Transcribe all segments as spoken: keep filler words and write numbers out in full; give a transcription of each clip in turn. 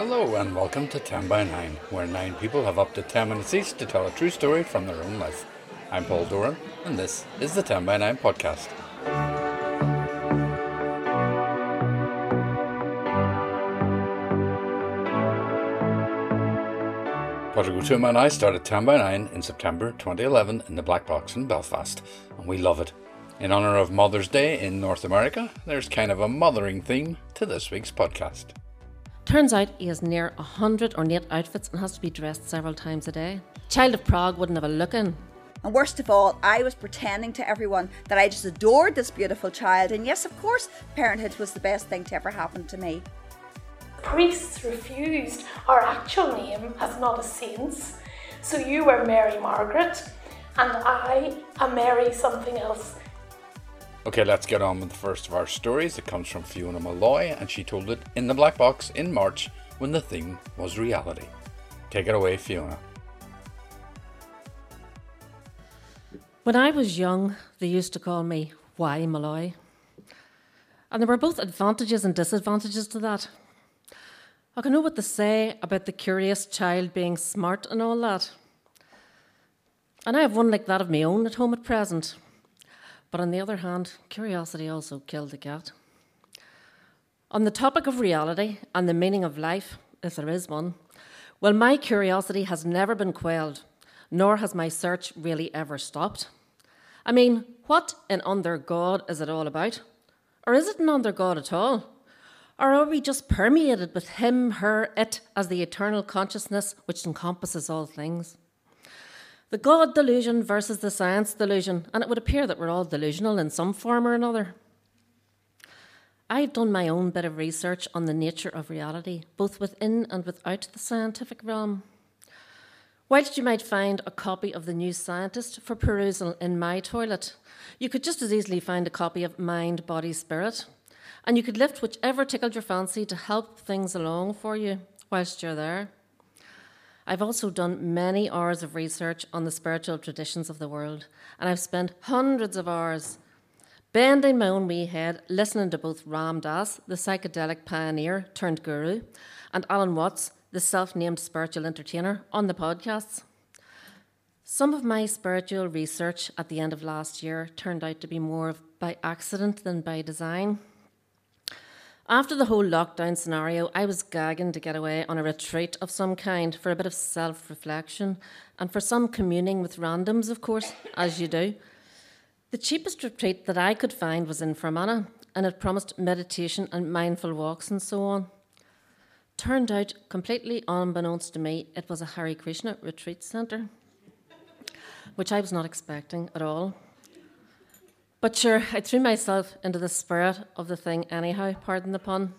Hello and welcome to ten by nine, where nine people have up to ten minutes each to tell a true story from their own life. I'm Paul Doran, and this is the ten by nine podcast. Patrick O'Tooleman and I started ten by nine in September twenty eleven in the Black Box in Belfast, and we love it. In honour of Mother's Day in North America, there's kind of a mothering theme to this week's podcast. Turns out he has near one hundred or ornate outfits and has to be dressed several times a day. Child of Prague wouldn't have a look in. And worst of all, I was pretending to everyone that I just adored this beautiful child. And yes, of course, parenthood was the best thing to ever happen to me. Priests refused. Our actual name has not a sense. So you were Mary Margaret and I am Mary something else. Okay, let's get on with the first of our stories. It comes from Fiona Malloy, and she told it in the Black Box in March when the theme was reality. Take it away, Fiona. When I was young, they used to call me Why Malloy. And there were both advantages and disadvantages to that. I can know what they say about the curious child being smart and all that. And I have one like that of my own at home at present. But on the other hand, curiosity also killed the cat. On the topic of reality and the meaning of life, if there is one, well, my curiosity has never been quelled, nor has my search really ever stopped. I mean, what in under God is it all about? Or is it an under God at all? Or are we just permeated with him, her, it as the eternal consciousness which encompasses all things? The God delusion versus the science delusion, and it would appear that we're all delusional in some form or another. I've done my own bit of research on the nature of reality, both within and without the scientific realm. Whilst you might find a copy of The New Scientist for perusal in my toilet, you could just as easily find a copy of Mind, Body, Spirit, and you could lift whichever tickled your fancy to help things along for you whilst you're there. I've also done many hours of research on the spiritual traditions of the world, and I've spent hundreds of hours bending my own wee head, listening to both Ram Dass, the psychedelic pioneer turned guru, and Alan Watts, the self-named spiritual entertainer, on the podcasts. Some of my spiritual research at the end of last year turned out to be more by accident than by design. After the whole lockdown scenario, I was gagging to get away on a retreat of some kind for a bit of self-reflection and for some communing with randoms, of course, as you do. The cheapest retreat that I could find was in Fermanagh, and it promised meditation and mindful walks and so on. Turned out, completely unbeknownst to me, it was a Hare Krishna retreat centre, which I was not expecting at all. But sure, I threw myself into the spirit of the thing anyhow, pardon the pun.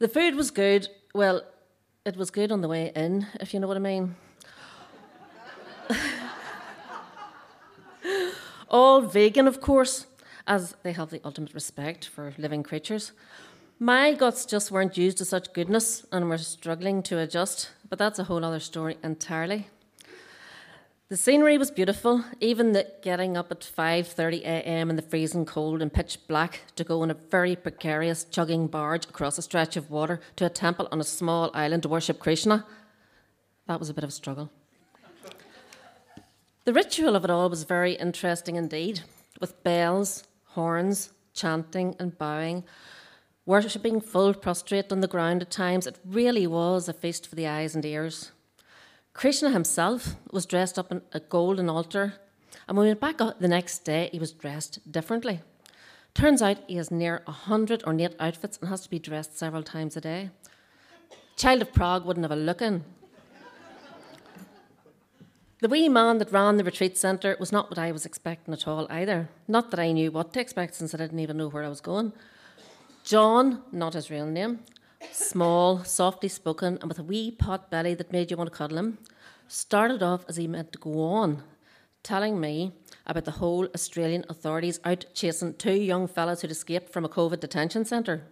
The food was good. Well, it was good on the way in, if you know what I mean. All vegan, of course, as they have the ultimate respect for living creatures. My guts just weren't used to such goodness and were struggling to adjust, but that's a whole other story entirely. The scenery was beautiful, even the getting up at five thirty a.m. in the freezing cold and pitch black to go in a very precarious chugging barge across a stretch of water to a temple on a small island to worship Krishna. That was a bit of a struggle. The ritual of it all was very interesting indeed, with bells, horns, chanting and bowing, worshipping full prostrate on the ground at times. It really was a feast for the eyes and ears. Krishna himself was dressed up in a golden altar, and when we went back out the next day, he was dressed differently. Turns out he has near one hundred ornate outfits and has to be dressed several times a day. Child of Prague wouldn't have a look in. The wee man that ran the retreat centre was not what I was expecting at all either. Not that I knew what to expect, since I didn't even know where I was going. John, not his real name, small, softly spoken, and with a wee pot belly that made you want to cuddle him, started off as he meant to go on, telling me about the whole Australian authorities out chasing two young fellows who'd escaped from a COVID detention centre.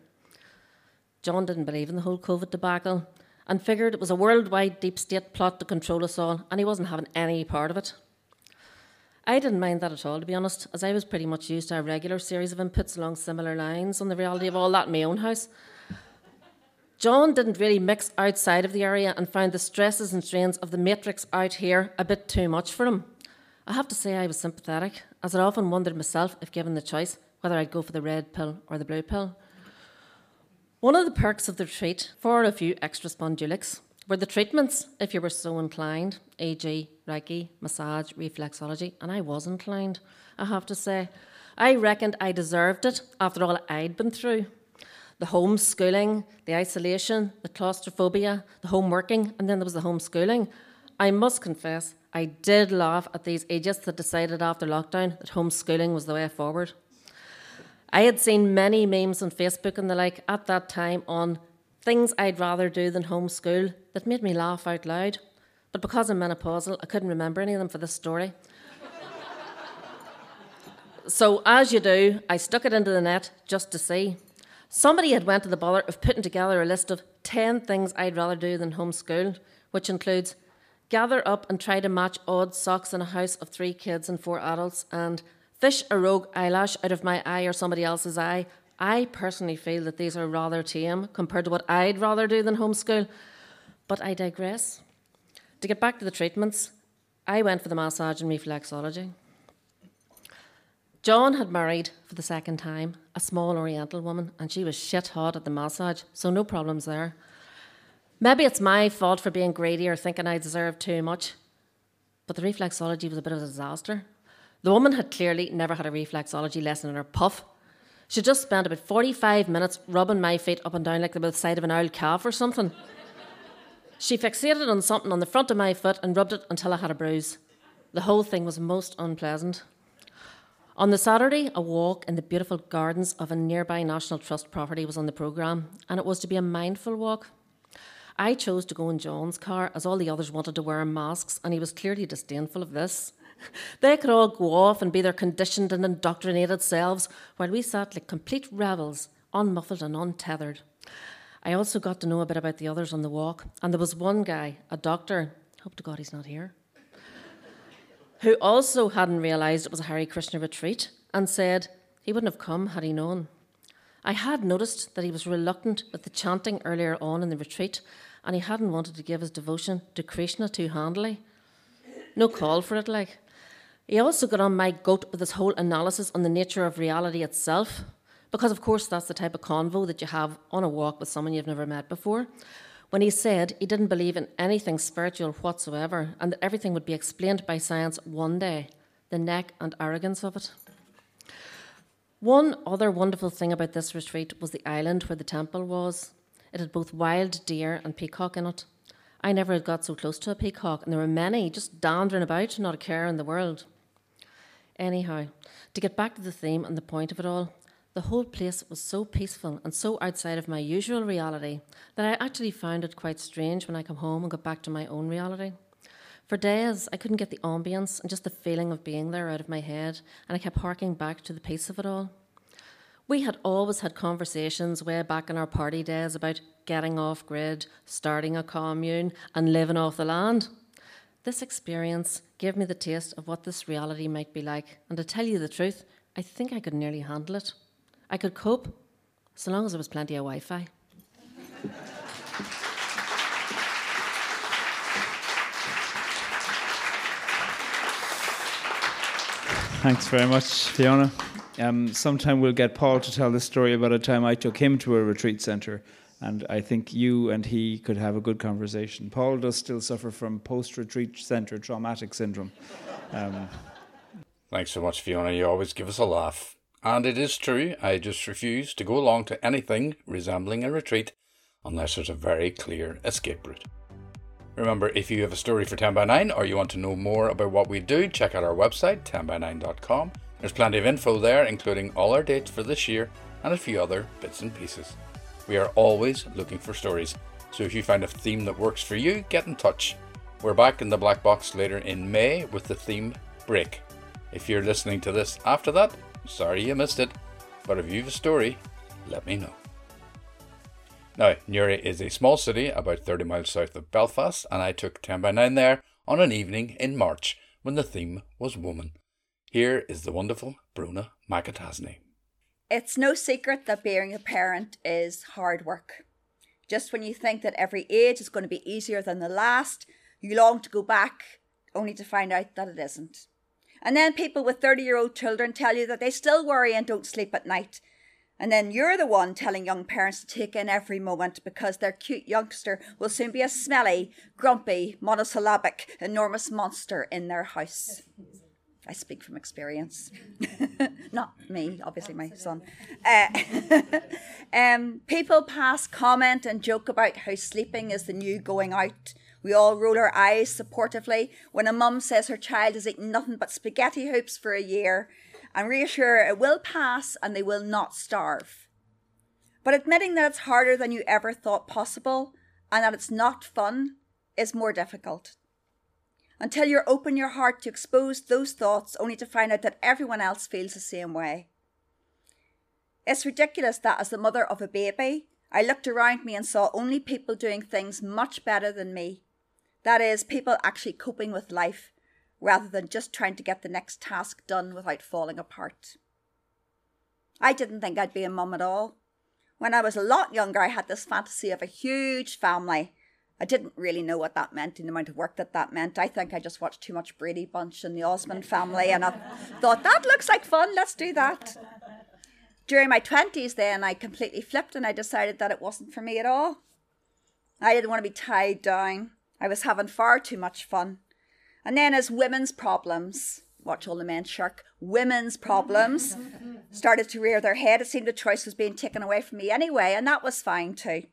John didn't believe in the whole COVID debacle and figured it was a worldwide deep state plot to control us all, and he wasn't having any part of it. I didn't mind that at all, to be honest, as I was pretty much used to a regular series of inputs along similar lines on the reality of all that in my own house. John didn't really mix outside of the area and found the stresses and strains of the matrix out here a bit too much for him. I have to say I was sympathetic, as I often wondered myself, if given the choice, whether I'd go for the red pill or the blue pill. One of the perks of the retreat, for a few extra spondulics, were the treatments, if you were so inclined, for example. Reiki, massage, reflexology, and I was inclined, I have to say. I reckoned I deserved it after all I'd been through. The homeschooling, the isolation, the claustrophobia, the homeworking, and then there was the homeschooling. I must confess, I did laugh at these atheists that decided after lockdown that homeschooling was the way forward. I had seen many memes on Facebook and the like at that time on things I'd rather do than homeschool that made me laugh out loud. But because I'm menopausal, I couldn't remember any of them for this story. So as you do, I stuck it into the net just to see. Somebody had went to the bother of putting together a list of ten things I'd rather do than homeschool, which includes gather up and try to match odd socks in a house of three kids and four adults, and fish a rogue eyelash out of my eye or somebody else's eye. I personally feel that these are rather tame compared to what I'd rather do than homeschool. But I digress. To get back to the treatments, I went for the massage and reflexology. John had married, for the second time, a small Oriental woman, and she was shit hot at the massage, so no problems there. Maybe it's my fault for being greedy or thinking I deserve too much, but the reflexology was a bit of a disaster. The woman had clearly never had a reflexology lesson in her puff. She just spent about forty-five minutes rubbing my feet up and down like they were the side of an old calf or something. She fixated on something on the front of my foot and rubbed it until I had a bruise. The whole thing was most unpleasant. On the Saturday, a walk in the beautiful gardens of a nearby National Trust property was on the programme, and it was to be a mindful walk. I chose to go in John's car, as all the others wanted to wear masks, and he was clearly disdainful of this. They could all go off and be their conditioned and indoctrinated selves, while we sat like complete rebels, unmuffled and untethered. I also got to know a bit about the others on the walk, and there was one guy, a doctor, hope to God he's not here, who also hadn't realised it was a Hare Krishna retreat, and said he wouldn't have come had he known. I had noticed that he was reluctant with the chanting earlier on in the retreat, and he hadn't wanted to give his devotion to Krishna too handily. No call for it, like. He also got on my goat with his whole analysis on the nature of reality itself, because of course that's the type of convo that you have on a walk with someone you've never met before, when he said he didn't believe in anything spiritual whatsoever and that everything would be explained by science one day, the neck and arrogance of it. One other wonderful thing about this retreat was the island where the temple was. It had both wild deer and peacock in it. I never had got so close to a peacock, and there were many just dandering about, not a care in the world. Anyhow, to get back to the theme and the point of it all, the whole place was so peaceful and so outside of my usual reality that I actually found it quite strange when I come home and got back to my own reality. For days, I couldn't get the ambience and just the feeling of being there out of my head, and I kept harking back to the peace of it all. We had always had conversations way back in our party days about getting off grid, starting a commune, and living off the land. This experience gave me the taste of what this reality might be like, and to tell you the truth, I think I could nearly handle it. I could cope, so long as there was plenty of Wi-Fi. Thanks very much, Fiona. Um, sometime we'll get Paul to tell the story about a time I took him to a retreat centre, and I think you and he could have a good conversation. Paul does still suffer from post-retreat centre traumatic syndrome. Um, Thanks so much, Fiona. You always give us a laugh. And it is true, I just refuse to go along to anything resembling a retreat unless there's a very clear escape route. Remember, if you have a story for ten by nine or you want to know more about what we do, check out our website, ten by nine dot com. There's plenty of info there, including all our dates for this year and a few other bits and pieces. We are always looking for stories, so if you find a theme that works for you, get in touch. We're back in the Black Box later in May with the theme Break. If you're listening to this after that, sorry you missed it, but if you have a story, let me know. Now, Newry is a small city about thirty miles south of Belfast, and I took ten by nine there on an evening in March when the theme was woman. Here is the wonderful Bruna McAtasney. It's no secret that being a parent is hard work. Just when you think that every age is going to be easier than the last, you long to go back, only to find out that it isn't. And then people with thirty-year-old children tell you that they still worry and don't sleep at night. And then you're the one telling young parents to take in every moment because their cute youngster will soon be a smelly, grumpy, monosyllabic, enormous monster in their house. I speak from experience. Not me, obviously my son. Uh, um, people pass comment and joke about how sleeping is the new going out. We all roll our eyes supportively when a mum says her child has eaten nothing but spaghetti hoops for a year and reassure her it will pass and they will not starve. But admitting that it's harder than you ever thought possible and that it's not fun is more difficult. Until you open your heart to expose those thoughts only to find out that everyone else feels the same way. It's ridiculous that as the mother of a baby, I looked around me and saw only people doing things much better than me. That is, people actually coping with life, rather than just trying to get the next task done without falling apart. I didn't think I'd be a mum at all. When I was a lot younger, I had this fantasy of a huge family. I didn't really know what that meant and the amount of work that that meant. I think I just watched too much Brady Bunch and the Osmond family and I thought, that looks like fun, let's do that. During my twenties then, I completely flipped and I decided that it wasn't for me at all. I didn't want to be tied down. I was having far too much fun. And then as women's problems, watch all the men shirk, women's problems started to rear their head, it seemed the choice was being taken away from me anyway, and that was fine too.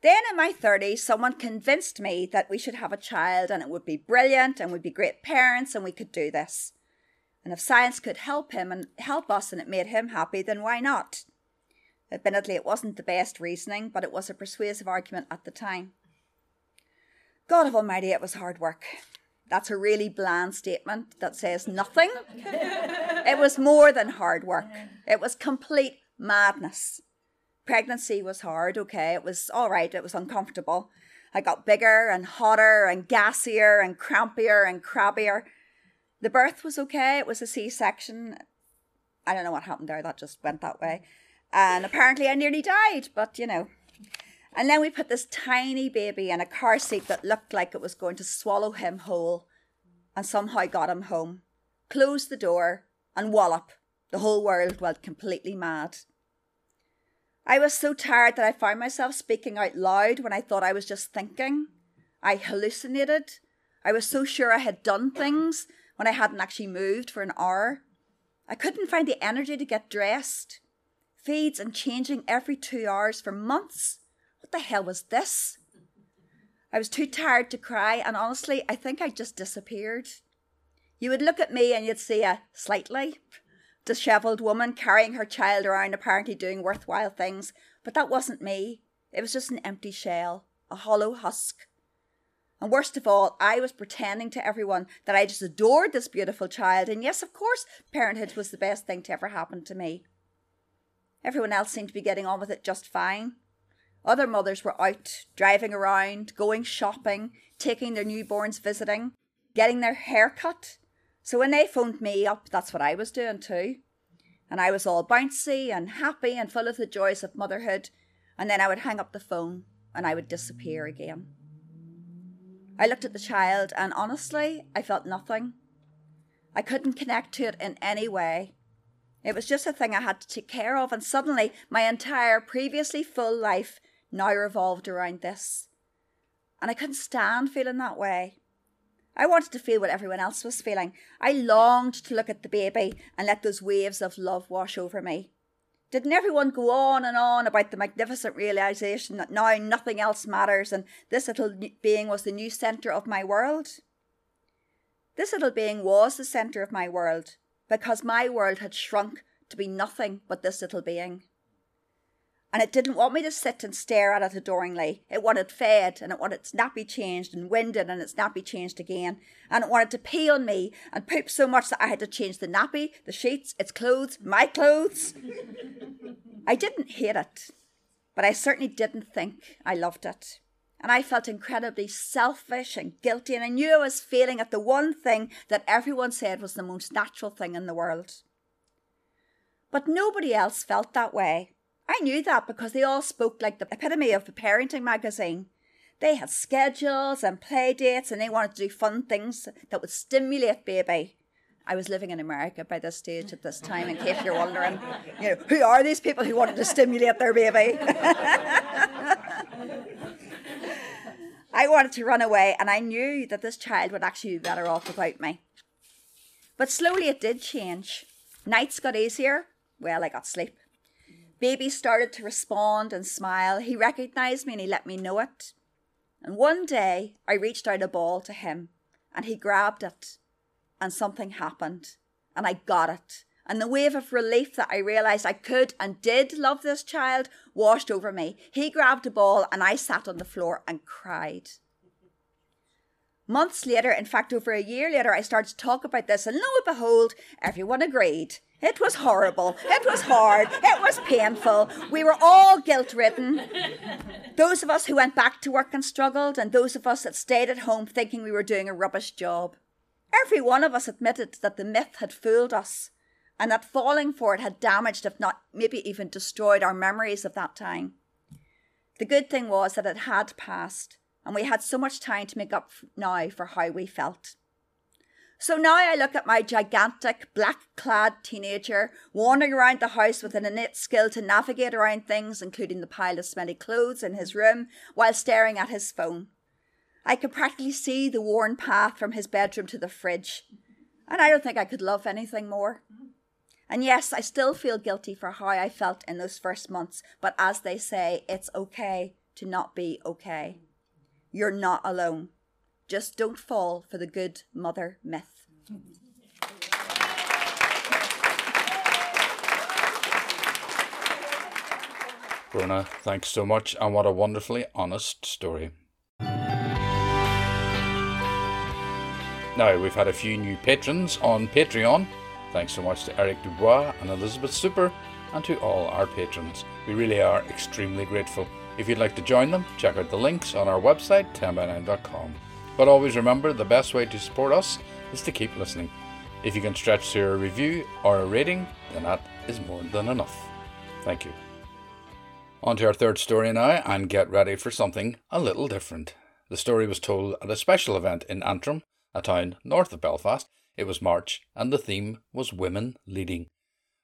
Then in my thirties, someone convinced me that we should have a child and it would be brilliant and we'd be great parents and we could do this. And if science could help him and help us and it made him happy, then why not? Admittedly, it wasn't the best reasoning, but it was a persuasive argument at the time. God of Almighty, it was hard work. That's a really bland statement that says nothing. It was more than hard work. It was complete madness. Pregnancy was hard, okay, it was all right, it was uncomfortable. I got bigger and hotter and gassier and crampier and crabbier. The birth was okay, it was a C-section. I don't know what happened there, that just went that way. And apparently I nearly died, but you know. And then we put this tiny baby in a car seat that looked like it was going to swallow him whole and somehow got him home. Closed the door and wallop, the whole world went completely mad. I was so tired that I found myself speaking out loud when I thought I was just thinking. I hallucinated. I was so sure I had done things when I hadn't actually moved for an hour. I couldn't find the energy to get dressed. Feeds and changing every two hours for months. What the hell was this? I was too tired to cry and honestly, I think I just disappeared. You would look at me and you'd see a slightly dishevelled woman carrying her child around, apparently doing worthwhile things, but that wasn't me. It was just an empty shell, a hollow husk. And worst of all, I was pretending to everyone that I just adored this beautiful child, and yes, of course, parenthood was the best thing to ever happen to me. Everyone else seemed to be getting on with it just fine. Other mothers were out, driving around, going shopping, taking their newborns visiting, getting their hair cut. So when they phoned me up, that's what I was doing too. And I was all bouncy and happy and full of the joys of motherhood. And then I would hang up the phone and I would disappear again. I looked at the child and honestly, I felt nothing. I couldn't connect to it in any way. It was just a thing I had to take care of. And suddenly my entire previously full life now revolved around this. And I couldn't stand feeling that way. I wanted to feel what everyone else was feeling. I longed to look at the baby and let those waves of love wash over me. Didn't everyone go on and on about the magnificent realisation that now nothing else matters and this little being was the new centre of my world? This little being was the centre of my world because my world had shrunk to be nothing but this little being. And it didn't want me to sit and stare at it adoringly. It wanted fed and it wanted its nappy changed and winded and its nappy changed again. And it wanted to pee on me and poop so much that I had to change the nappy, the sheets, its clothes, my clothes. I didn't hate it, but I certainly didn't think I loved it. And I felt incredibly selfish and guilty and I knew I was failing at the one thing that everyone said was the most natural thing in the world. But nobody else felt that way. I knew that because they all spoke like the epitome of the parenting magazine. They had schedules and play dates and they wanted to do fun things that would stimulate baby. I was living in America by this stage at this time, in case you're wondering, you know, who are these people who wanted to stimulate their baby? I wanted to run away, and I knew that this child would actually be better off without me. But slowly it did change. Nights got easier. Well, I got sleep. Baby started to respond and smile. He recognised me and he let me know it. And one day, I reached out a ball to him, and he grabbed it, and something happened, and I got it. And the wave of relief that I realised I could and did love this child washed over me. He grabbed a ball, and I sat on the floor and cried. Months later, in fact, over a year later, I started to talk about this, and lo and behold, everyone agreed. It was horrible, it was hard, it was painful. We were all guilt-ridden. Those of us who went back to work and struggled, and those of us that stayed at home thinking we were doing a rubbish job. Every one of us admitted that the myth had fooled us, and that falling for it had damaged, if not maybe even destroyed, our memories of that time. The good thing was that it had passed, and we had so much time to make up now for how we felt. So now I look at my gigantic, black-clad teenager wandering around the house with an innate skill to navigate around things, including the pile of smelly clothes in his room, while staring at his phone. I can practically see the worn path from his bedroom to the fridge, and I don't think I could love anything more. And yes, I still feel guilty for how I felt in those first months, but as they say, it's okay to not be okay. You're not alone. Just don't fall for the good mother myth. Bruna, thanks so much, and what a wonderfully honest story. Now, we've had a few new patrons on Patreon. Thanks so much to Eric Dubois and Elizabeth Super, and to all our patrons. We really are extremely grateful. If you'd like to join them, check out the links on our website, ten by nine dot com. But always remember, the best way to support us is to keep listening. If you can stretch to a review or a rating, then that is more than enough. Thank you. On to our third story now, and get ready for something a little different. The story was told at a special event in Antrim, a town north of Belfast. It was March, and the theme was women leading.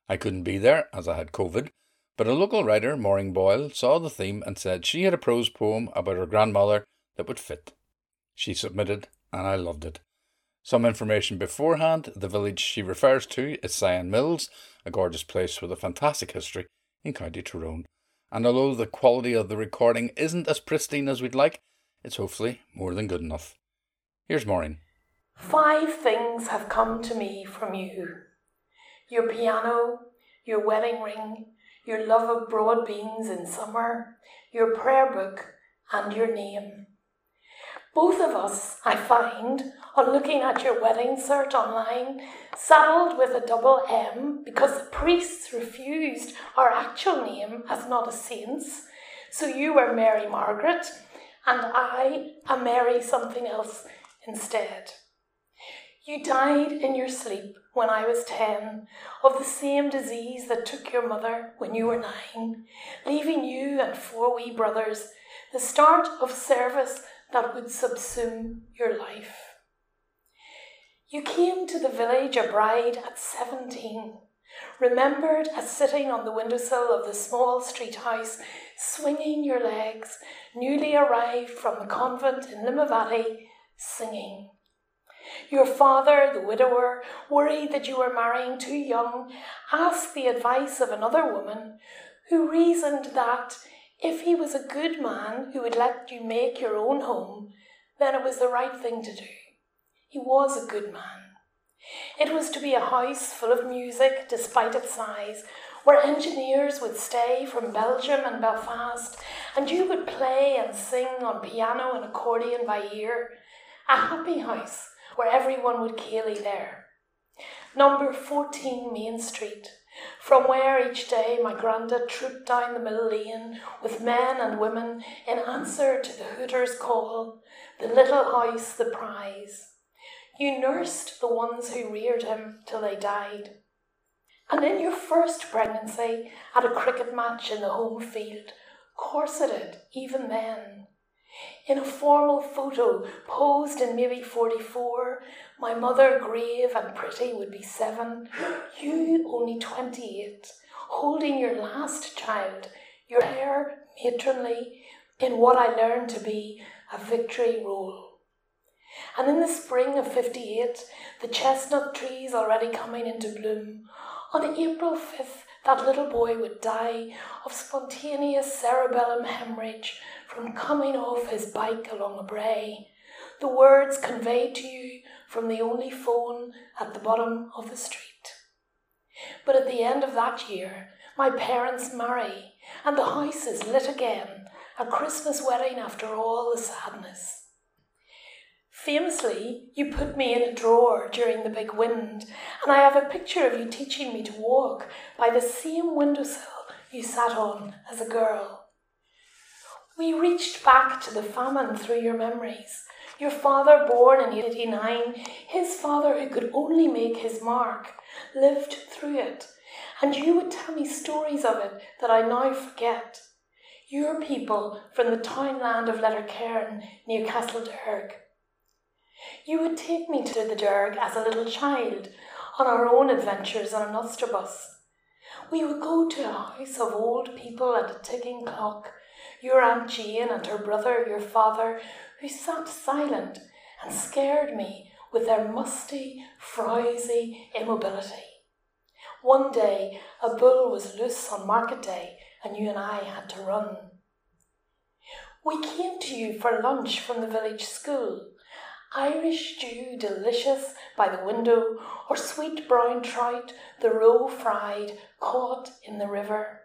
I couldn't be there, as I had COVID, but a local writer, Maureen Boyle, saw the theme and said she had a prose poem about her grandmother that would fit. She submitted, and I loved it. Some information beforehand, the village she refers to is Sion Mills, a gorgeous place with a fantastic history in County Tyrone. And although the quality of the recording isn't as pristine as we'd like, it's hopefully more than good enough. Here's Maureen. Five things have come to me from you. Your piano, your wedding ring, your love of broad beans in summer, your prayer book, and your name. Both of us, I find, on looking at your wedding cert online, saddled with a double M because the priests refused our actual name as not a saint's. So you were Mary Margaret, and I am Mary something else instead. You died in your sleep when I was ten of the same disease that took your mother when you were nine, leaving you and four wee brothers, the start of service that would subsume your life. You came to the village a bride at seventeen, remembered as sitting on the windowsill of the small street house, swinging your legs, newly arrived from the convent in Limavady, singing. Your father, the widower, worried that you were marrying too young, asked the advice of another woman who reasoned that if he was a good man who would let you make your own home, then it was the right thing to do. He was a good man. It was to be a house full of music, despite its size, where engineers would stay from Belgium and Belfast, and you would play and sing on piano and accordion by ear. A happy house where everyone would ceilidh there. Number fourteen Main Street, from where each day my granda trooped down the middle lane with men and women in answer to the hooter's call, the little house the prize. You nursed the ones who reared him till they died. and in your first pregnancy at a cricket match in the home field, corseted even then. In a formal photo posed in maybe forty-four, my mother, grave and pretty, would be seven, you only twenty-eight, holding your last child, your hair matronly, in what I learned to be a victory roll. And in the spring of fifty-eight, the chestnut trees already coming into bloom, on April fifth, that little boy would die of spontaneous cerebellum hemorrhage from coming off his bike along a brae, the words conveyed to you from the only phone at the bottom of the street. But at the end of that year, my parents marry, and the house is lit again, a Christmas wedding after all the sadness. Famously, you put me in a drawer during the big wind, and I have a picture of you teaching me to walk by the same windowsill you sat on as a girl. We reached back to the famine through your memories. Your father, born in eighty-nine, his father who could only make his mark, lived through it, and you would tell me stories of it that I now forget. Your people from the townland of Lettercairn near Castlederg. You would take me to the Derg as a little child, on our own adventures on an Ulster bus. We would go to a house of old people and a ticking clock, your Aunt Jane and her brother, your father, who sat silent and scared me with their musty, frowsy immobility. One day, a bull was loose on market day, and you and I had to run. We came to you for lunch from the village school. Irish stew delicious by the window, or sweet brown trout, the roe fried, caught in the river.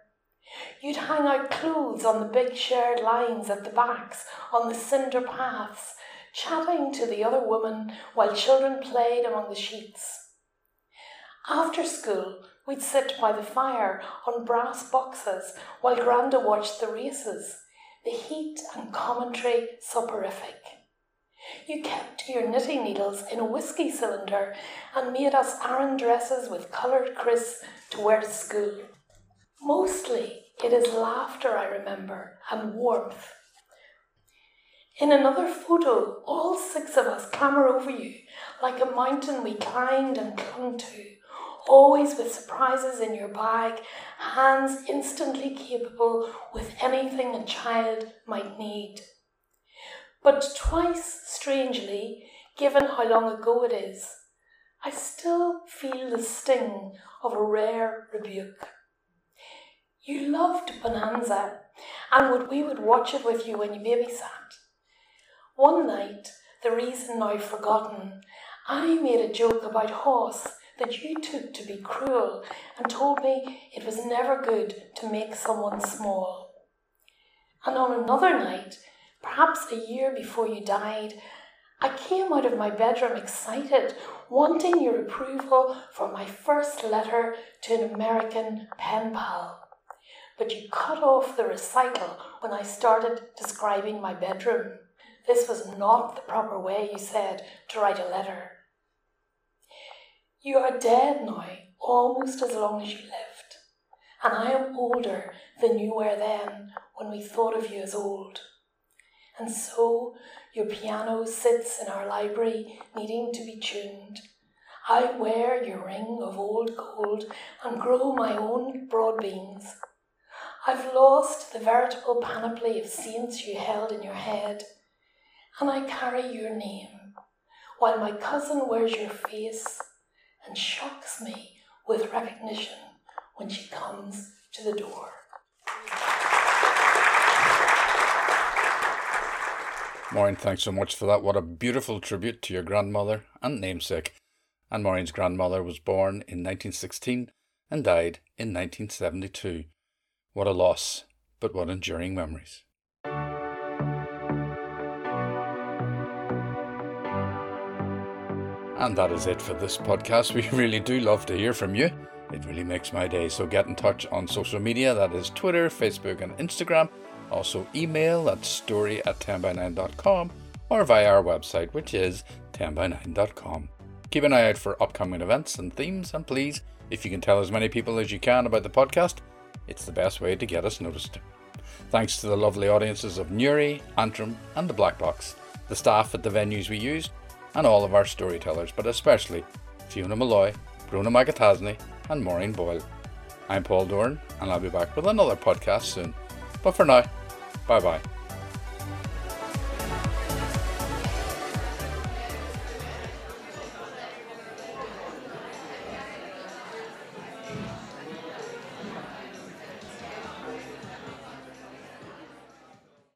You'd hang out clothes on the big shared lines at the backs, on the cinder paths, chatting to the other women while children played among the sheets. After school, we'd sit by the fire on brass boxes while Granda watched the races, the heat and commentary soporific. You kept your knitting needles in a whiskey cylinder and made us Aran dresses with coloured crisps to wear to school. Mostly it is laughter I remember, and warmth. In another photo, all six of us clamber over you, like a mountain we climbed and clung to, always with surprises in your bag, hands instantly capable with anything a child might need. But twice, strangely, given how long ago it is, I still feel the sting of a rare rebuke. You loved Bonanza, and we would watch it with you when you babysat. One night, the reason now forgotten, I made a joke about horse that you took to be cruel and told me it was never good to make someone small. And on another night, perhaps a year before you died, I came out of my bedroom excited, wanting your approval for my first letter to an American pen pal. But you cut off the recital when I started describing my bedroom. This was not the proper way, you said, to write a letter. You are dead now, almost as long as you lived, and I am older than you were then when we thought of you as old. And so your piano sits in our library, needing to be tuned. I wear your ring of old gold and grow my own broadbeans. I've lost the veritable panoply of saints you held in your head, and I carry your name, while my cousin wears your face and shocks me with recognition when she comes to the door. Maureen, thanks so much for that. What a beautiful tribute to your grandmother and namesake. And Maureen's grandmother was born in nineteen sixteen and died in nineteen seventy-two. What a loss, but what enduring memories. And that is it for this podcast. We really do love to hear from you. It really makes my day. So get in touch on social media. That is Twitter, Facebook and Instagram. Also email at story at ten by nine dot com or via our website, which is ten by nine dot com. Keep an eye out for upcoming events and themes, and please If you can tell as many people as you can about the podcast, it's the best way to get us noticed. Thanks to the lovely audiences of Newry, Antrim and the Black Box, the staff at the venues we used, and all of our storytellers, but especially Fiona Malloy, Bruna McAtasney and Maureen Boyle. I'm Paul Doran, and I'll be back with another podcast soon. But for now, bye-bye.